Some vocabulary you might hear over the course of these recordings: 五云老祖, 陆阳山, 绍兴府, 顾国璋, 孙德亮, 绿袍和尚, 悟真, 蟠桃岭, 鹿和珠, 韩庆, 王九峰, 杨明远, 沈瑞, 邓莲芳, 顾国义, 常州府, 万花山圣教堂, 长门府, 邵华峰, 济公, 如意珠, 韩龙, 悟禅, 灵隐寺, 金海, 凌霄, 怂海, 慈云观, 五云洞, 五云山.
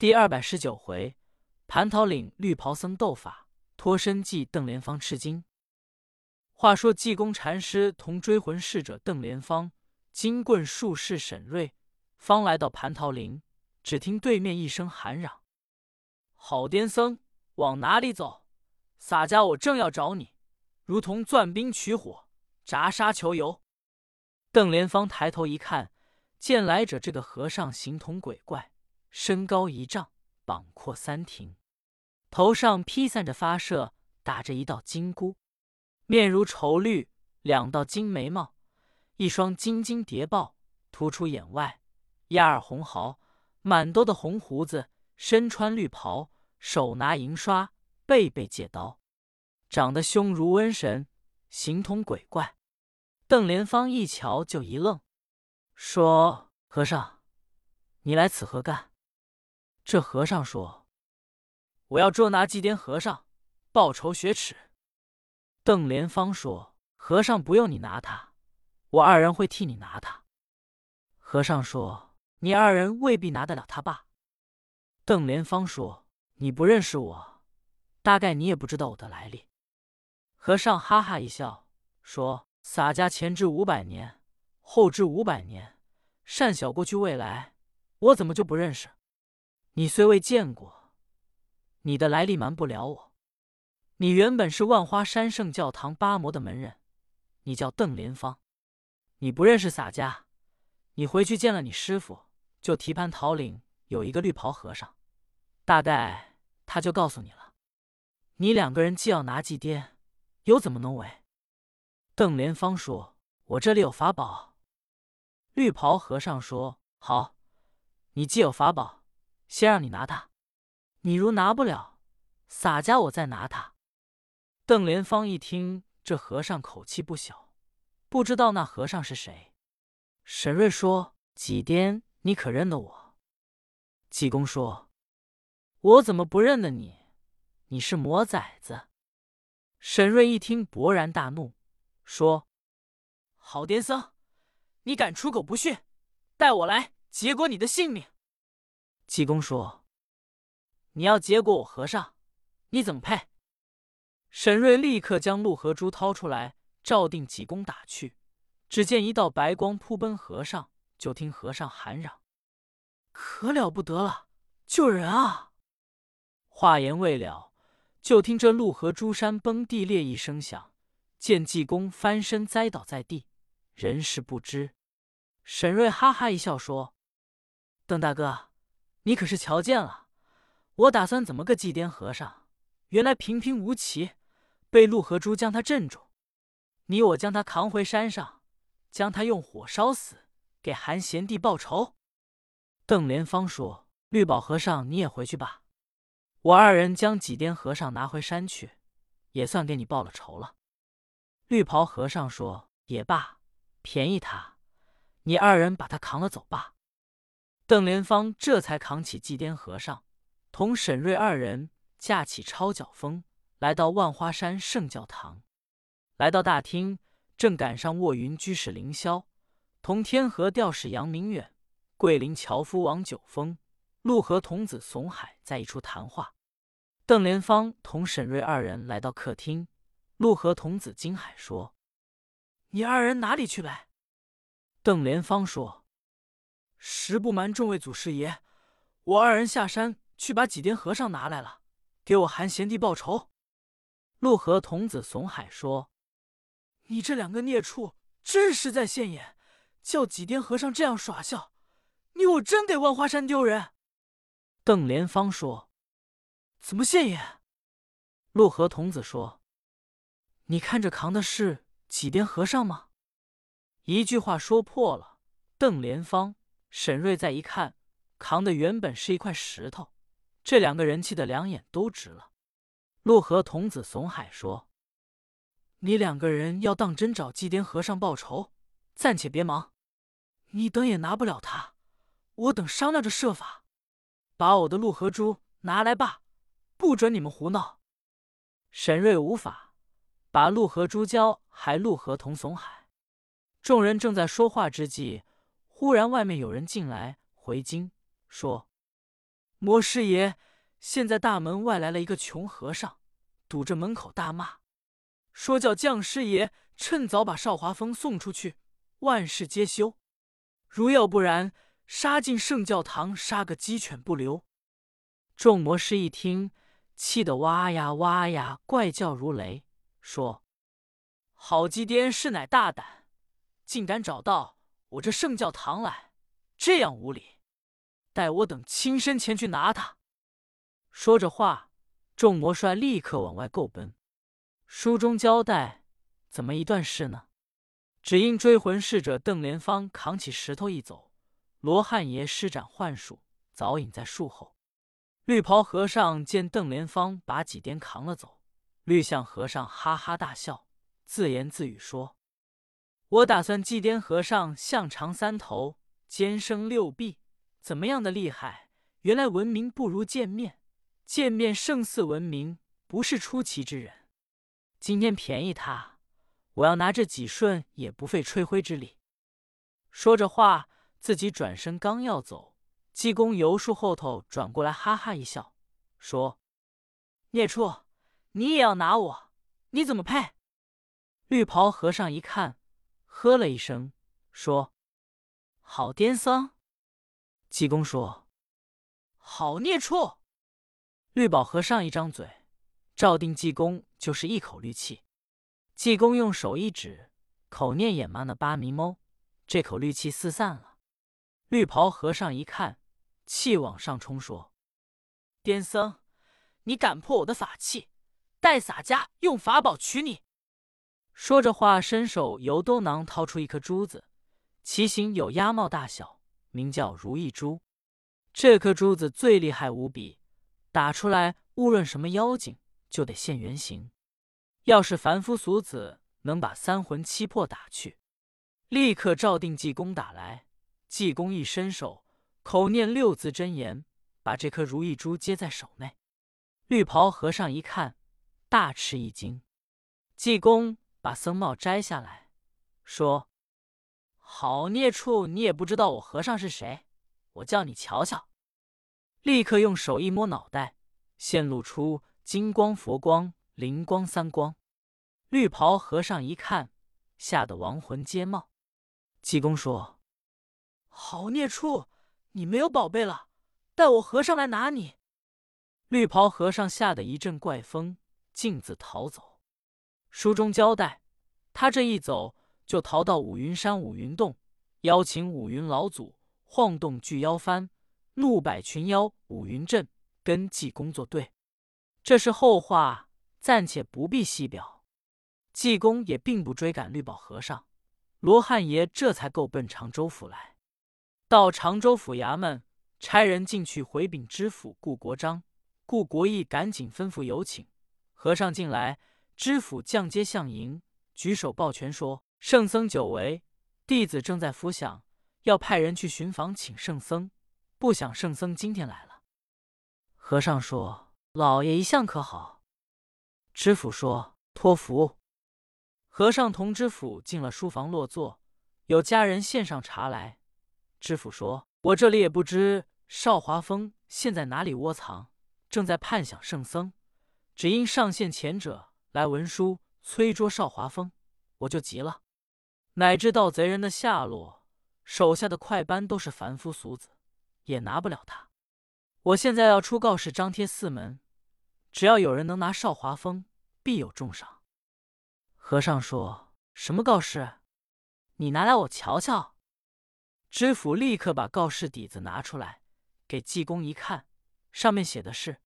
第219回，蟠桃岭绿袍僧斗法，脱身记邓莲芳吃惊。话说济公禅师同追魂侍者邓莲芳、金棍术士沈瑞，方来到蟠桃岭，只听对面一声喊嚷：“好癫僧，往哪里走？洒家我正要找你，如同钻冰取火，炸沙求油。”邓莲芳抬头一看，见来者这个和尚形同鬼怪，身高1丈，膀阔3庭，头上披散着发髻，打着一道金箍，面如绸绿，2道金眉毛，一双金睛叠抱，突出眼外，压耳红毫，满兜的红胡子，身穿绿袍，手拿银刷，背背戒刀，长得凶如瘟神，形同鬼怪。邓莲芳一瞧就一愣，说：“和尚，你来此何干？”这和尚说：“我要捉拿祭奠和尚，报仇雪耻。”邓莲芳说：“和尚不用你拿他，我二人会替你拿他。”和尚说：“你二人未必拿得了他吧？”邓莲芳说：“你不认识我，大概你也不知道我的来历。”和尚哈哈一笑，说：“洒家前至500年，后至500年，善晓过去未来，我怎么就不认识？你虽未见过，你的来历瞒不了我。你原本是万花山圣教堂8魔的门人，你叫邓莲芳，你不认识洒家，你回去见了你师傅，就提蟠桃岭有一个绿袍和尚，大概他就告诉你了。你2个人既要拿祭奠，又怎么能违？”邓莲芳说：“我这里有法宝。”绿袍和尚说：“好，你既有法宝，先让你拿他。你如拿不了，洒家我再拿他。”邓莲芳一听这和尚口气不小，不知道那和尚是谁。沈瑞说：“祭奠，你可认得我？”济公说：“我怎么不认得你？你是魔崽子！”沈瑞一听勃然大怒，说：“好癫僧，你敢出口不逊，带我来结果你的性命！”济公说：“你要结果我和尚，你怎么配？”沈瑞立刻将鹿和珠掏出来，照定济公打去。只见一道白光扑奔和尚，就听和尚喊嚷：“可了不得了，救人啊！”话言未了，就听这鹿和珠山崩地裂一声响，见济公翻身栽倒在地，人事不知。沈瑞哈哈一笑说：“邓大哥，你可是瞧见了，我打算怎么个祭奠和尚，原来平平无奇，被陆和珠将他镇住。你我将他扛回山上，将他用火烧死，给韩贤弟报仇。”邓莲芳说：“绿宝和尚，你也回去吧，我2人将祭奠和尚拿回山去，也算给你报了仇了。”绿袍和尚说：“也罢，便宜他，你2人把他扛了走吧。”邓莲芳这才扛起祭奠和尚，同沈瑞2人架起抄脚风，来到万花山圣教堂。来到大厅，正赶上卧云居士凌霄、同天河调使杨明远、桂林樵夫王九峰、陆河童子怂海在一处谈话。邓莲芳同沈瑞2人来到客厅，陆河童子金海说：“你2人哪里去来？”邓莲芳说：“实不瞒众位祖师爷，我2人下山去把祭奠和尚拿来了，给我韩贤弟报仇。”陆河童子怂海说：“你这2个孽畜，真是在现眼，叫祭奠和尚这样耍笑，你我真得万花山丢人。”邓莲芳说：“怎么现眼？”陆河童子说：“你看着扛的是祭奠和尚吗？”一句话说破了邓莲芳。沈瑞再一看，扛的原本是一块石头，这2个人气的2眼都直了。陆河童子怂海说：“你2个人要当真找祭奠和尚报仇，暂且别忙，你等也拿不了他，我等商量着设法，把我的鹿和珠拿来吧，不准你们胡闹。”沈瑞无法，把鹿和珠交还陆河童怂海。众人正在说话之际，忽然外面有人进来回京，说：“摩师爷，现在大门外来了一个穷和尚，堵着门口大骂，说叫将师爷趁早把邵华峰送出去，万事皆休。如要不然，杀进圣教堂，杀个鸡犬不留。众魔师一听，气得哇呀哇呀怪叫如雷，说：“好鸡颠是乃大胆，竟敢找到我这圣教堂来，这样无礼！待我等亲身前去拿他。”说着话，众魔帅立刻往外够奔。书中交代怎么一段事呢？只因追魂侍者邓莲芳扛起石头一走，罗汉爷施展幻术，早隐在树后。绿袍和尚见邓莲芳把几颠扛了走，绿象和尚哈哈大笑，自言自语说：“我打算祭颠和尚像长三头，肩生六臂，怎么样的厉害？原来闻名不如见面，见面胜似闻名，不是出奇之人。今天便宜他，我要拿这几顺也不费吹灰之力。”说着话，自己转身刚要走，济公由树后头转过来，哈哈一笑，说：“孽畜，你也要拿我？你怎么配？”绿袍和尚一看，喝了一声，说：“好癫僧！”济公说：“好孽畜！”绿袍和尚一张嘴，照定济公就是一口绿气。济公用手一指，口念眼嘛呢叭咪哞，这口绿气四散了。绿袍和尚一看，气往上冲，说：“癫僧，你敢破我的法器，待洒家用法宝取你！”说着话，伸手由兜囊掏出一颗珠子，其形有鸭帽大小，名叫如意珠。这颗珠子最厉害无比，打出来无论什么妖精就得现原形。要是凡夫俗子，能把三魂七魄打去。立刻照定济公打来，济公一伸手，口念六字真言，把这颗如意珠接在手内。绿袍和尚一看，大吃一惊。济公把僧帽摘下来，说：“好孽畜，你也不知道我和尚是谁，我叫你瞧瞧。”立刻用手一摸脑袋，现露出金光、佛光、灵光三光。绿袍和尚一看，吓得亡魂皆冒。济公说：“好孽畜！你没有宝贝了，带我和尚来拿你。”绿袍和尚吓得一阵怪风，径自逃走。书中交代，他这一走就逃到五云山五云洞，邀请五云老祖晃动巨妖幡，怒摆群妖五云阵，跟济公作对。这是后话，暂且不必细表。济公也并不追赶绿袍和尚，罗汉爷这才够奔常州府来。到常州府衙门，差人进去回禀知府顾国璋、顾国义，赶紧吩咐有请和尚进来。知府降阶相迎，举手抱拳说：“圣僧久违，弟子正在浮想，要派人去寻访请圣僧，不想圣僧今天来了。”和尚说：“老爷一向可好？”知府说：“托福。”和尚同知府进了书房落座，有家人献上茶来。知府说：“我这里也不知邵华峰现在哪里窝藏，正在盼想圣僧，只因上线前者来文书催捉邵华峰，我就急了。乃至盗贼人的下落，手下的快班都是凡夫俗子，也拿不了他。我现在要出告示张贴四门，只要有人能拿邵华峰，必有重赏。”和尚说：“什么告示？你拿来我瞧瞧。”知府立刻把告示底子拿出来，给济公一看，上面写的是：“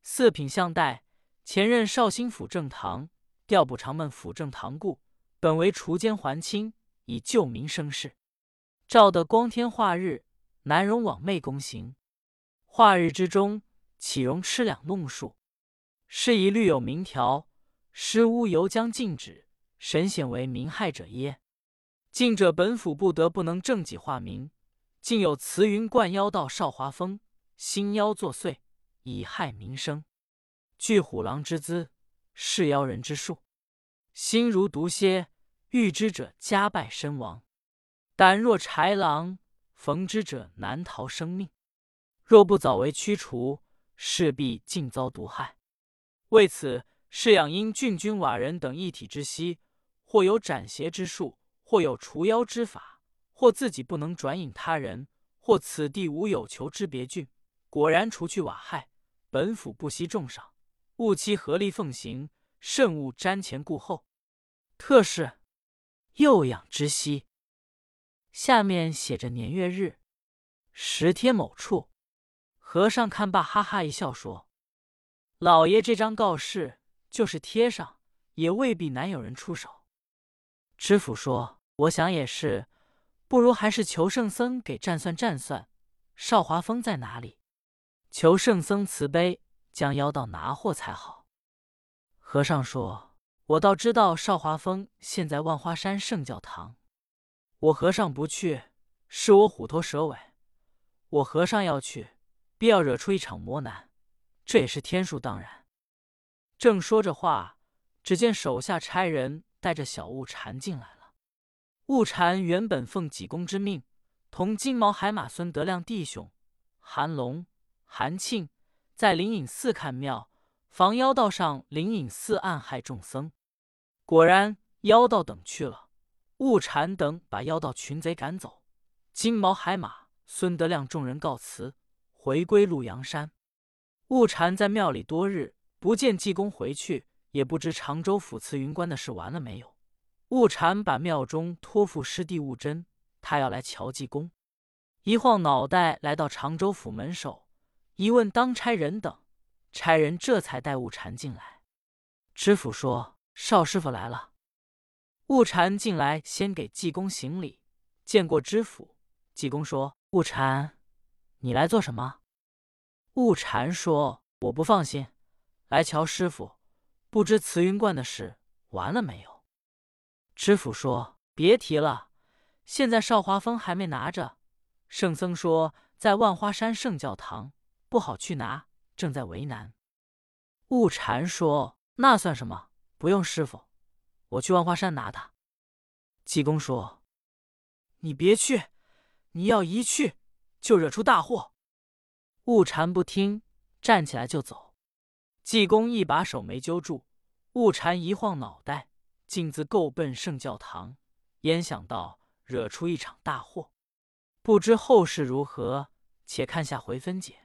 四品相代，前任绍兴府正堂调补长门府正堂故，本为除奸还清，以救民生事。照得光天化日，难容枉昧公行。化日之中，岂容吃两弄数？是一律有明条，施污犹将禁止，审显为民害者耶？近者本府不得不能正己化名，竟有慈云冠妖道邵华峰，心妖作祟，以害民生。据虎狼之姿，是妖人之术，心如毒蝎，遇之者家败身亡；胆若豺狼，逢之者难逃生命。若不早为驱除，势必尽遭毒害。为此，释养因郡君瓦人等一体之息，或有斩邪之术，或有除妖之法，或自己不能转引他人，或此地无有求之别郡，果然除去瓦害，本府不惜重赏，务期合力奉行，慎勿瞻前顾后。特是幼养之息。下面写着年月日，十天某处，和尚看罢哈哈一笑说：“老爷这张告示就是贴上，也未必难有人出手。”知府说：“我想也是，不如还是求圣僧给占算占算，少华峰在哪里？求圣僧慈悲，将妖道拿获才好。”和尚说：“我倒知道少华峰现在万花山圣教堂，我和尚不去，是我虎头蛇尾。我和尚要去，必要惹出一场磨难，这也是天数当然。”正说着话，只见手下差人带着小悟禅进来了。悟禅原本奉济公之命，同金毛海马孙德亮弟兄、韩龙、韩庆在灵隐寺看庙，防妖道上灵隐寺暗害众僧。果然妖道等去了，悟禅等把妖道群贼赶走，金毛海马孙德亮众人告辞，回归陆阳山。悟禅在庙里多日，不见济公回去，也不知常州府慈云观的事完了没有。悟禅把庙中托付师弟悟真，他要来瞧济公。一晃脑袋来到常州府门首，一问当差人等，差人这才带悟禅进来。知府说：“少师傅来了。”悟禅进来先给济公行礼，见过知府。济公说：“悟禅，你来做什么？”悟禅说：“我不放心，来瞧师傅，不知慈云观的事完了没有？”知府说：“别提了，现在少华峰还没拿着，圣僧说在万花山圣教堂，不好去拿，正在为难。”悟禅说：“那算什么，不用师傅，我去万花山拿他。”济公说：“你别去，你要一去就惹出大祸。”悟禅不听，站起来就走。济公一把手没揪住，悟禅一晃脑袋，径自够奔圣教堂，焉想到惹出一场大祸。不知后事如何，且看下回分解。